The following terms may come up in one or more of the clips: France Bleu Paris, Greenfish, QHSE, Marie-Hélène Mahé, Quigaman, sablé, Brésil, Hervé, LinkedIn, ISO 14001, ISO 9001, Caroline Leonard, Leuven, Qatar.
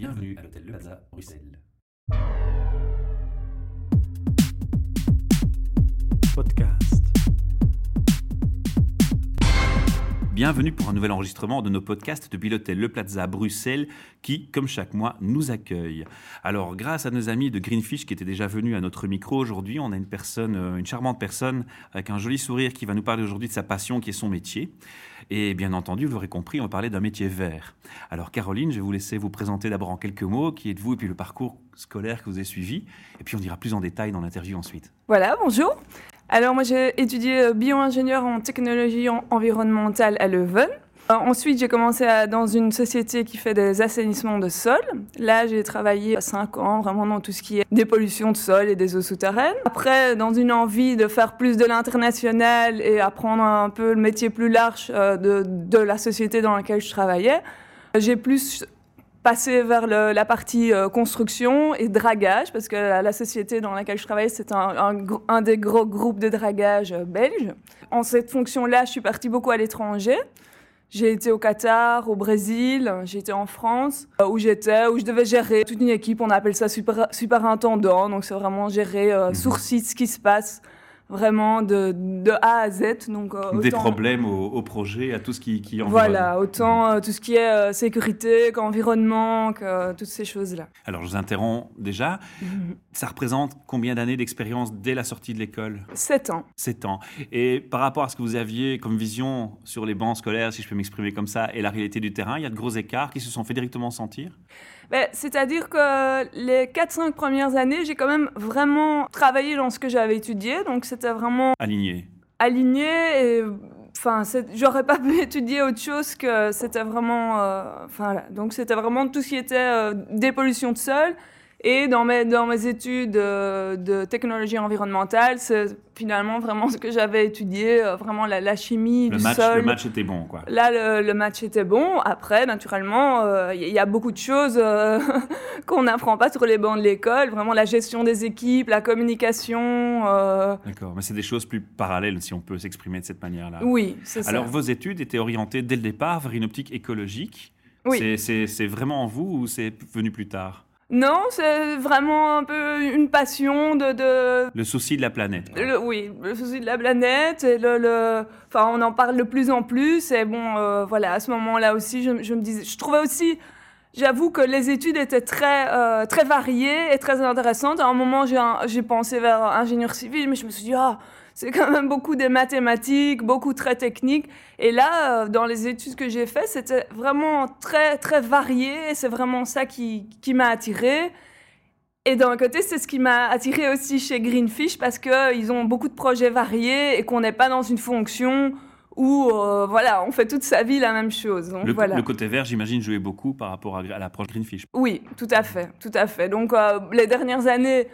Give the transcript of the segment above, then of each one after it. Bienvenue à l'hôtel Le Plaza, Bruxelles. Podcast. Bienvenue pour un nouvel enregistrement de nos podcasts depuis l'hôtel Le Plaza Bruxelles qui, comme chaque mois, nous accueille. Alors, grâce à nos amis de Greenfish qui étaient déjà venus à notre micro aujourd'hui, on a une charmante personne avec un joli sourire qui va nous parler aujourd'hui de sa passion qui est son métier. Et bien entendu, vous l'aurez compris, on va parler d'un métier vert. Alors Caroline, je vais vous laisser vous présenter d'abord en quelques mots qui êtes-vous et puis le parcours scolaire que vous avez suivi. Et puis on ira plus en détail dans l'interview ensuite. Voilà, bonjour. Alors moi j'ai étudié bio-ingénieur en technologie environnementale à Leuven. Ensuite j'ai commencé dans une société qui fait des assainissements de sol. Là j'ai travaillé 5 ans vraiment dans tout ce qui est des pollutions de sol et des eaux souterraines. Après dans une envie de faire plus de l'international et apprendre un peu le métier plus large de la société dans laquelle je travaillais, j'ai plus passé vers la partie construction et dragage, parce que la société dans laquelle je travaille, c'est un des gros groupes de dragage belges. En cette fonction-là, je suis partie beaucoup à l'étranger. J'ai été au Qatar, au Brésil, j'ai été en France, où je devais gérer toute une équipe. On appelle ça superintendant, donc c'est vraiment gérer sur site ce qui se passe. Vraiment de A à Z. Donc, des problèmes au projet, à tout ce qui environne. Voilà, autant tout ce qui est sécurité, qu'environnement, que toutes ces choses-là. Alors, je vous interromps déjà. Mm-hmm. Ça représente combien d'années d'expérience dès la sortie de l'école ? 7 ans. 7 ans. Et par rapport à ce que vous aviez comme vision sur les bancs scolaires, si je peux m'exprimer comme ça, et la réalité du terrain, il y a de gros écarts qui se sont fait directement sentir ? C'est-à-dire que les 4-5 premières années, j'ai quand même vraiment travaillé dans ce que j'avais étudié. Donc, c'était vraiment... Aligné. Et, enfin, j'aurais pas pu étudier autre chose que c'était vraiment... voilà. Donc, c'était vraiment tout ce qui était des pollutions de sol. Et dans mes études de technologie environnementale, c'est finalement vraiment ce que j'avais étudié, vraiment la chimie du sol. Le match était bon, quoi. Là, le match était bon. Après, naturellement, il y a beaucoup de choses qu'on n'apprend pas sur les bancs de l'école. Vraiment la gestion des équipes, la communication. D'accord, mais c'est des choses plus parallèles, si on peut s'exprimer de cette manière-là. Oui, c'est ça. Alors, vos études étaient orientées dès le départ vers une optique écologique. Oui. C'est vraiment en vous ou c'est venu plus tard ? Non, c'est vraiment un peu une passion de... Le souci de la planète. Oui, le souci de la planète. Et Enfin, on en parle de plus en plus. Et bon, voilà, à ce moment-là aussi, je me disais... Je trouvais aussi... J'avoue que les études étaient très variées et très intéressantes. À un moment, j'ai pensé vers ingénieur civil, mais je me suis dit... c'est quand même beaucoup des mathématiques, beaucoup très techniques. Et là, dans les études que j'ai faites, c'était vraiment très, très varié. Et c'est vraiment ça qui m'a attirée. Et d'un côté, c'est ce qui m'a attirée aussi chez Greenfish parce qu'ils ont beaucoup de projets variés et qu'on n'est pas dans une fonction où voilà, on fait toute sa vie la même chose. Donc, voilà. Le côté vert, j'imagine, jouait beaucoup par rapport à l'approche Greenfish. Oui, tout à fait. Donc, les dernières années...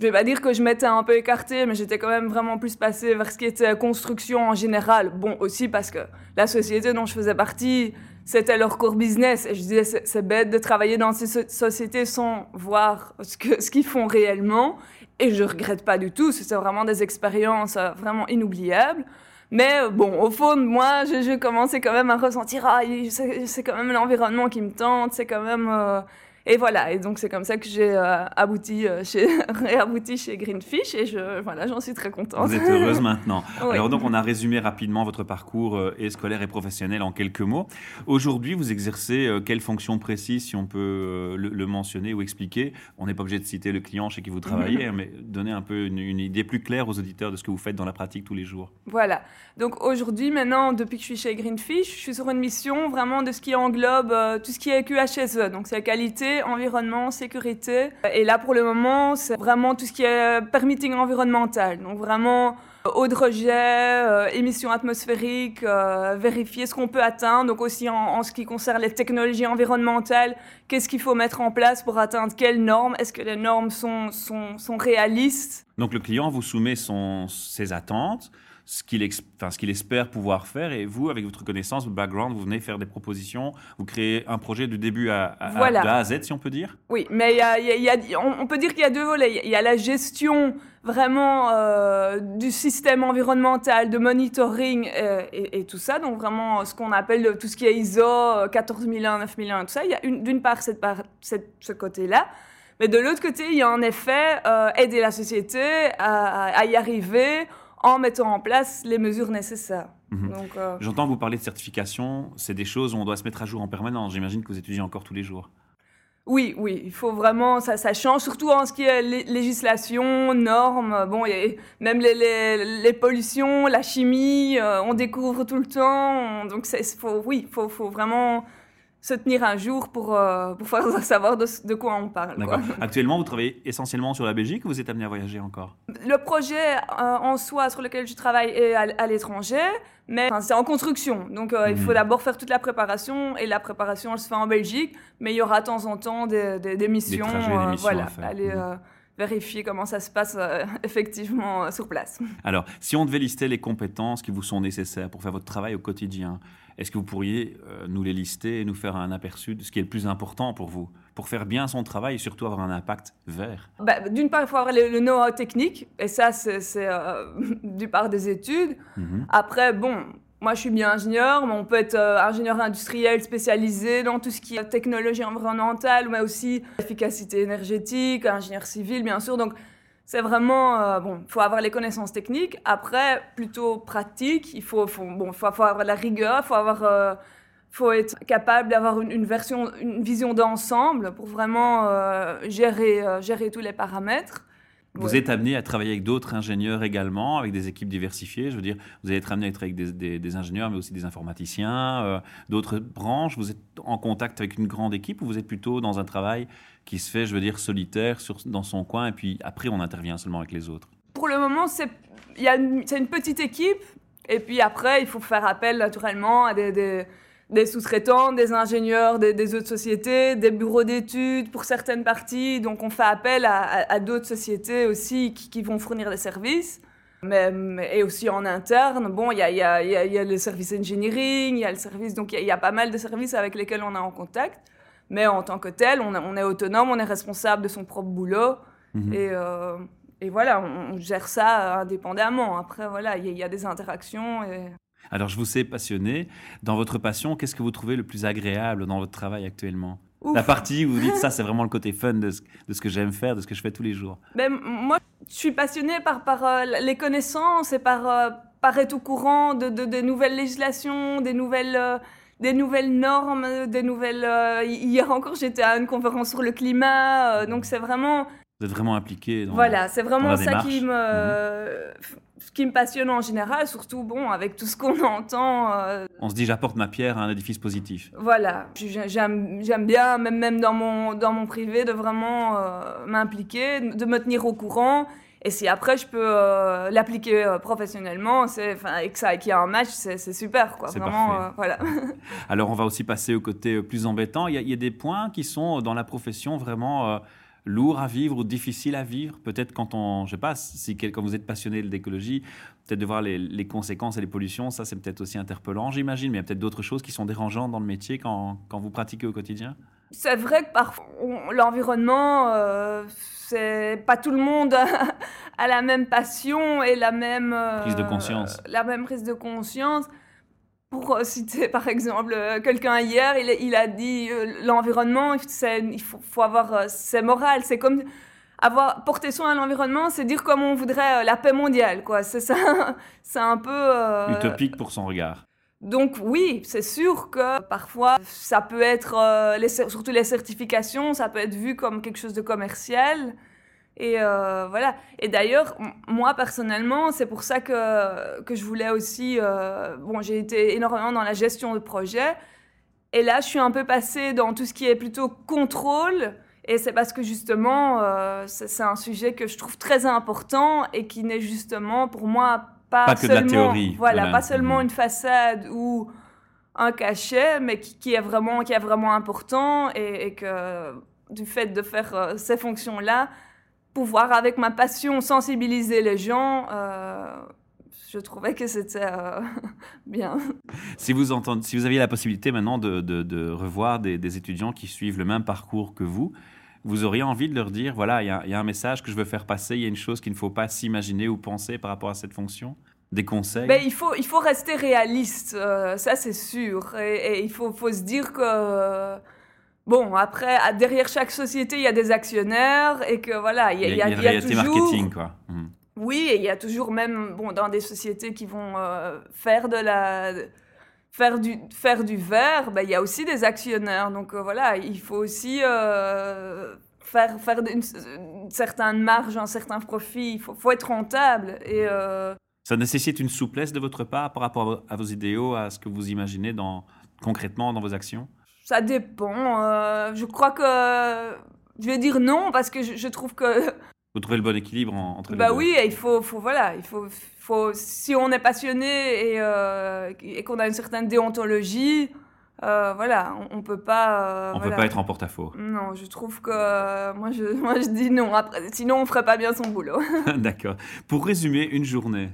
Je ne vais pas dire que je m'étais un peu écartée, mais j'étais quand même vraiment plus passée vers ce qui était construction en général. Bon, aussi parce que la société dont je faisais partie, c'était leur core business. Et je disais, c'est bête de travailler dans ces sociétés sans voir ce qu'ils font réellement. Et je ne regrette pas du tout, c'est vraiment des expériences vraiment inoubliables. Mais bon, au fond de moi, je commençais quand même à ressentir, c'est quand même l'environnement qui me tente, c'est quand même... Et voilà, et donc c'est comme ça que j'ai réabouti chez Greenfish et j'en suis très contente. Vous êtes heureuse maintenant. Oui. Alors donc on a résumé rapidement votre parcours et scolaire et professionnel en quelques mots. Aujourd'hui, vous exercez quelle fonction précise, si on peut le mentionner ou expliquer ? On n'est pas obligé de citer le client chez qui vous travaillez, mais donner un peu une idée plus claire aux auditeurs de ce que vous faites dans la pratique tous les jours. Voilà, donc aujourd'hui, maintenant, depuis que je suis chez Greenfish, je suis sur une mission vraiment de ce qui englobe tout ce qui est QHSE, donc c'est la qualité, environnement, sécurité. Et là, pour le moment, c'est vraiment tout ce qui est permitting environnemental. Donc vraiment, eau de rejet, émissions atmosphériques, vérifier ce qu'on peut atteindre. Donc aussi en ce qui concerne les technologies environnementales, qu'est-ce qu'il faut mettre en place pour atteindre quelles normes ? Est-ce que les normes sont réalistes ? Donc le client vous soumet ses attentes, ce qu'il espère pouvoir faire. Et vous, avec votre connaissance, votre background, vous venez faire des propositions, vous créez un projet du début de A à Z, si on peut dire. Oui, mais on peut dire qu'il y a deux volets. Il y a la gestion vraiment du système environnemental, de monitoring et tout ça. Donc vraiment ce qu'on appelle tout ce qui est ISO 14001, 9001 et tout ça. Il y a d'une part ce côté-là. Mais de l'autre côté, il y a en effet aider la société à y arriver en mettant en place les mesures nécessaires. Mmh. Donc, j'entends vous parler de certification, c'est des choses où on doit se mettre à jour en permanence. J'imagine que vous étudiez encore tous les jours. Oui, il faut vraiment, ça change, surtout en ce qui est législation, normes, bon, même les pollutions, la chimie, on découvre tout le temps. Donc, il faut vraiment se tenir un jour pour faire savoir de quoi on parle. D'accord. Quoi. Actuellement, vous travaillez essentiellement sur la Belgique ou vous êtes amené à voyager encore ? Le projet en soi sur lequel je travaille est à l'étranger, mais c'est en construction. Donc, il faut d'abord faire toute la préparation et la préparation, elle se fait en Belgique, mais il y aura de temps en temps des missions. Des trajets, des missions à faire. Vérifier comment ça se passe effectivement sur place. Alors, si on devait lister les compétences qui vous sont nécessaires pour faire votre travail au quotidien, est-ce que vous pourriez nous les lister et nous faire un aperçu de ce qui est le plus important pour vous, pour faire bien son travail et surtout avoir un impact vert ? D'une part, il faut avoir le know-how technique, et ça, c'est du part des études. Mm-hmm. Après, moi, je suis bien ingénieur, mais on peut être ingénieur industriel spécialisé dans tout ce qui est technologie environnementale, mais aussi efficacité énergétique, ingénieur civil, bien sûr. Donc, c'est vraiment... il faut avoir les connaissances techniques. Après, plutôt pratique, il faut avoir de la rigueur, il faut être capable d'avoir une vision d'ensemble pour vraiment gérer tous les paramètres. Vous êtes amené à travailler avec d'autres ingénieurs également, avec des équipes diversifiées. Je veux dire, vous allez être amené à travailler avec des ingénieurs, mais aussi des informaticiens, d'autres branches. Vous êtes en contact avec une grande équipe ou vous êtes plutôt dans un travail qui se fait, je veux dire, solitaire, dans son coin, et puis après, on intervient seulement avec les autres ? Pour le moment, c'est une petite équipe. Et puis après, il faut faire appel naturellement à des sous-traitants, des ingénieurs des autres sociétés, des bureaux d'études pour certaines parties. Donc, on fait appel à d'autres sociétés aussi qui vont fournir des services. Et aussi en interne, il y a le service engineering, il y a le service... Donc, il y a pas mal de services avec lesquels on est en contact. Mais en tant que tel, on est autonome, on est responsable de son propre boulot. Mmh. Et voilà, on gère ça indépendamment. Après, voilà, il y a des interactions et... Alors, je vous sais passionné. Dans votre passion, qu'est-ce que vous trouvez le plus agréable dans votre travail actuellement ? Ouf. La partie où vous dites ça, c'est vraiment le côté fun de ce que j'aime faire, de ce que je fais tous les jours. Moi, je suis passionnée par les connaissances et par être au courant de nouvelles législations, des nouvelles normes, des nouvelles... Hier encore, j'étais à une conférence sur le climat. Donc, c'est vraiment... Vous êtes vraiment impliquée dans c'est vraiment ça qui me passionne en général, surtout avec tout ce qu'on entend. On se dit, j'apporte ma pierre à un édifice positif. Voilà, j'aime bien, même dans mon privé, de vraiment m'impliquer, de me tenir au courant. Et si après, je peux l'appliquer professionnellement, et qu'il y a un match, c'est super. Quoi. C'est vraiment parfait. Alors, on va aussi passer au côté plus embêtant. Il y a des points qui sont dans la profession vraiment... lourd à vivre ou difficile à vivre, peut-être quand vous êtes passionné de l'écologie, peut-être de voir les conséquences et les pollutions, ça c'est peut-être aussi interpellant, j'imagine, mais il y a peut-être d'autres choses qui sont dérangeantes dans le métier quand vous pratiquez au quotidien. C'est vrai que parfois, l'environnement, c'est pas tout le monde a la même passion et la même... prise de conscience. La même prise de conscience. Pour citer par exemple quelqu'un hier, il a dit l'environnement, il faut avoir, c'est moral, c'est comme porter soin à l'environnement, c'est dire comme on voudrait la paix mondiale, quoi. C'est ça, c'est un peu utopique pour son regard. Donc oui, c'est sûr que parfois ça peut être, surtout les certifications, ça peut être vu comme quelque chose de commercial. Et voilà. Et d'ailleurs, moi personnellement, c'est pour ça que je voulais aussi. J'ai été énormément dans la gestion de projet. Et là, je suis un peu passée dans tout ce qui est plutôt contrôle. Et c'est parce que justement, c'est un sujet que je trouve très important et qui n'est justement pour moi pas que de la théorie. Voilà, pas seulement une façade ou un cachet, mais qui est vraiment important et que du fait de faire ces fonctions-là. Pouvoir, avec ma passion, sensibiliser les gens, je trouvais que c'était bien. Si vous aviez la possibilité maintenant de revoir des étudiants qui suivent le même parcours que vous, vous auriez envie de leur dire, voilà, il y a un message que je veux faire passer, il y a une chose qu'il ne faut pas s'imaginer ou penser par rapport à cette fonction ? Des conseils ? Mais il faut rester réaliste, ça c'est sûr. Et il faut se dire que... Bon, après, derrière chaque société, il y a des actionnaires et que voilà, il y a toujours... marketing, quoi. Mmh. Oui, et il y a toujours même, bon, dans des sociétés qui vont faire du vert, ben, il y a aussi des actionnaires. Donc voilà, il faut aussi faire une certaine marge, un certain profit. Il faut être rentable et... Ça nécessite une souplesse de votre part par rapport à vos idéaux, à ce que vous imaginez concrètement dans vos actions ? Ça dépend. Je crois que je vais dire non parce que je trouve que... Vous trouvez le bon équilibre entre les deux. Oui, il faut, si on est passionné et qu'on a une certaine déontologie, voilà, on ne peut pas... on ne peut pas être en porte-à-faux. Non, je trouve que... moi, je dis non. Après, sinon, on ne ferait pas bien son boulot. D'accord. Pour résumer, une journée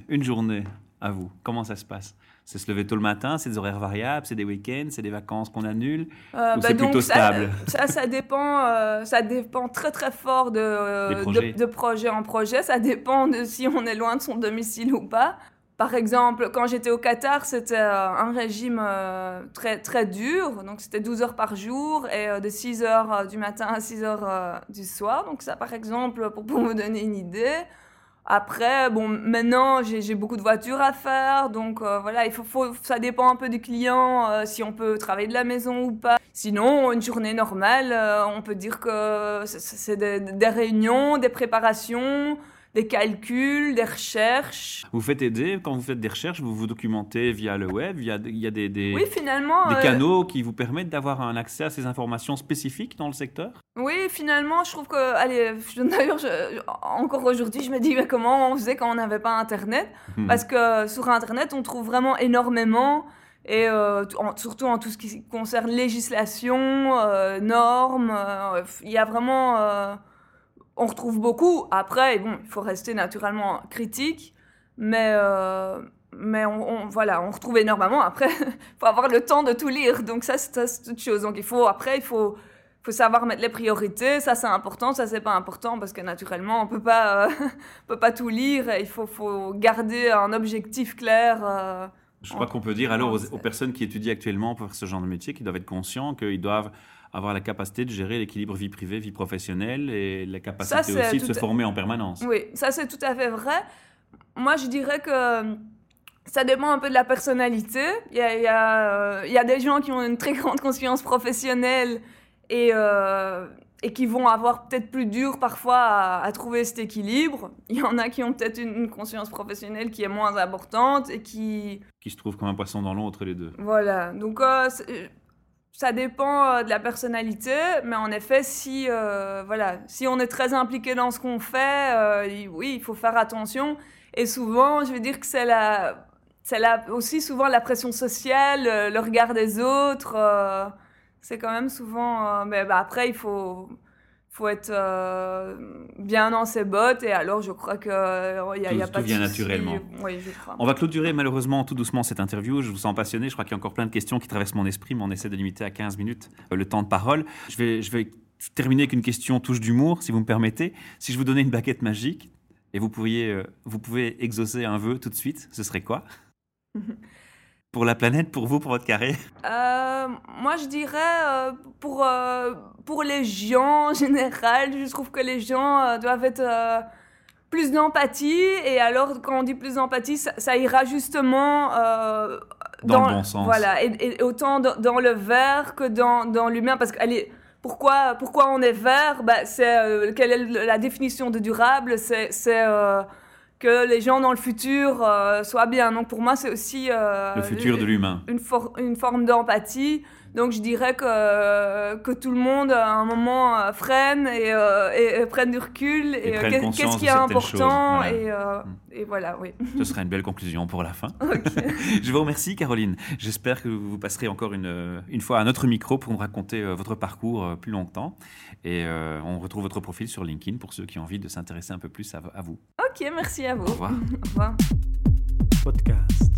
à vous, comment ça se passe ? C'est se lever tôt le matin, c'est des horaires variables, c'est des week-ends, c'est des vacances qu'on annule, ou c'est plutôt stable ? Ça dépend très très fort de projet en projet. Ça dépend de si on est loin de son domicile ou pas. Par exemple, quand j'étais au Qatar, c'était un régime très, très dur. Donc, c'était 12 heures par jour et de 6 heures du matin à 6 heures du soir. Donc ça, par exemple, pour vous donner une idée... Après, bon, maintenant, j'ai beaucoup de voitures à faire, donc voilà, ça dépend un peu du client, si on peut travailler de la maison ou pas. Sinon, une journée normale, on peut dire que c'est des réunions, des préparations, des calculs, des recherches. Vous faites aider, quand vous faites des recherches, vous vous documentez via le web, il y a oui, finalement, des canaux qui vous permettent d'avoir un accès à ces informations spécifiques dans le secteur ? Oui, finalement, je trouve que, encore aujourd'hui, je me dis, mais comment on faisait quand on n'avait pas Internet ? Parce que sur Internet, on trouve vraiment énormément, et surtout en tout ce qui concerne législation, normes, il y a vraiment... on retrouve beaucoup. Après, bon, il faut rester naturellement critique, mais on retrouve énormément. Après, il faut avoir le temps de tout lire. Donc ça, c'est toute chose. Donc il faut savoir mettre les priorités. Ça, c'est important. Ça, c'est pas important parce que naturellement, on peut pas tout lire. Et il faut garder un objectif clair. Je crois qu'on peut dire alors aux personnes qui étudient actuellement pour ce genre de métier qu'ils doivent être conscients qu'ils doivent avoir la capacité de gérer l'équilibre vie privée, vie professionnelle et la capacité aussi de se former en permanence. Oui, ça c'est tout à fait vrai. Moi je dirais que ça dépend un peu de la personnalité. Il y a des gens qui ont une très grande conscience professionnelle et qui vont avoir peut-être plus dur parfois à trouver cet équilibre. Il y en a qui ont peut-être une conscience professionnelle qui est moins importante et qui se trouve comme un poisson dans l'eau entre les deux. Voilà, donc... ça dépend de la personnalité, mais en effet, si on est très impliqué dans ce qu'on fait, oui, il faut faire attention. Et souvent, je veux dire que c'est aussi souvent la pression sociale, le regard des autres. C'est quand même souvent... mais après, il faut être bien dans ses bottes et alors je crois qu'il n'y a pas de souci. Tout vient naturellement. Oui, je crois. On va clôturer malheureusement tout doucement cette interview. Je vous sens passionné. Je crois qu'il y a encore plein de questions qui traversent mon esprit, mais on essaie de limiter à 15 minutes le temps de parole. Je vais terminer avec une question touche d'humour, si vous me permettez. Si je vous donnais une baguette magique et vous pouvez exaucer un vœu tout de suite, ce serait quoi ? Pour la planète, pour vous, pour votre carré ? Moi, je dirais pour les gens en général. Je trouve que les gens doivent être plus d'empathie. Et alors, quand on dit plus d'empathie, ça ira justement... dans le bon sens. Voilà, et autant dans le vert que dans l'humain. Parce que, pourquoi on est vert ? Quelle est la définition de durable ? C'est que les gens dans le futur soient bien. Donc pour moi, c'est aussi... le futur de l'humain. Une forme d'empathie. Donc je dirais que tout le monde, à un moment, freine et prenne du recul. Et qu'est-ce qui est important. Voilà. Et voilà, oui. Ce serait une belle conclusion pour la fin. Okay. Je vous remercie, Caroline. J'espère que vous passerez encore une fois à notre micro pour nous raconter votre parcours plus longtemps. Et on retrouve votre profil sur LinkedIn pour ceux qui ont envie de s'intéresser un peu plus à vous. Ok, merci à vous. Au revoir. Au revoir. Podcast.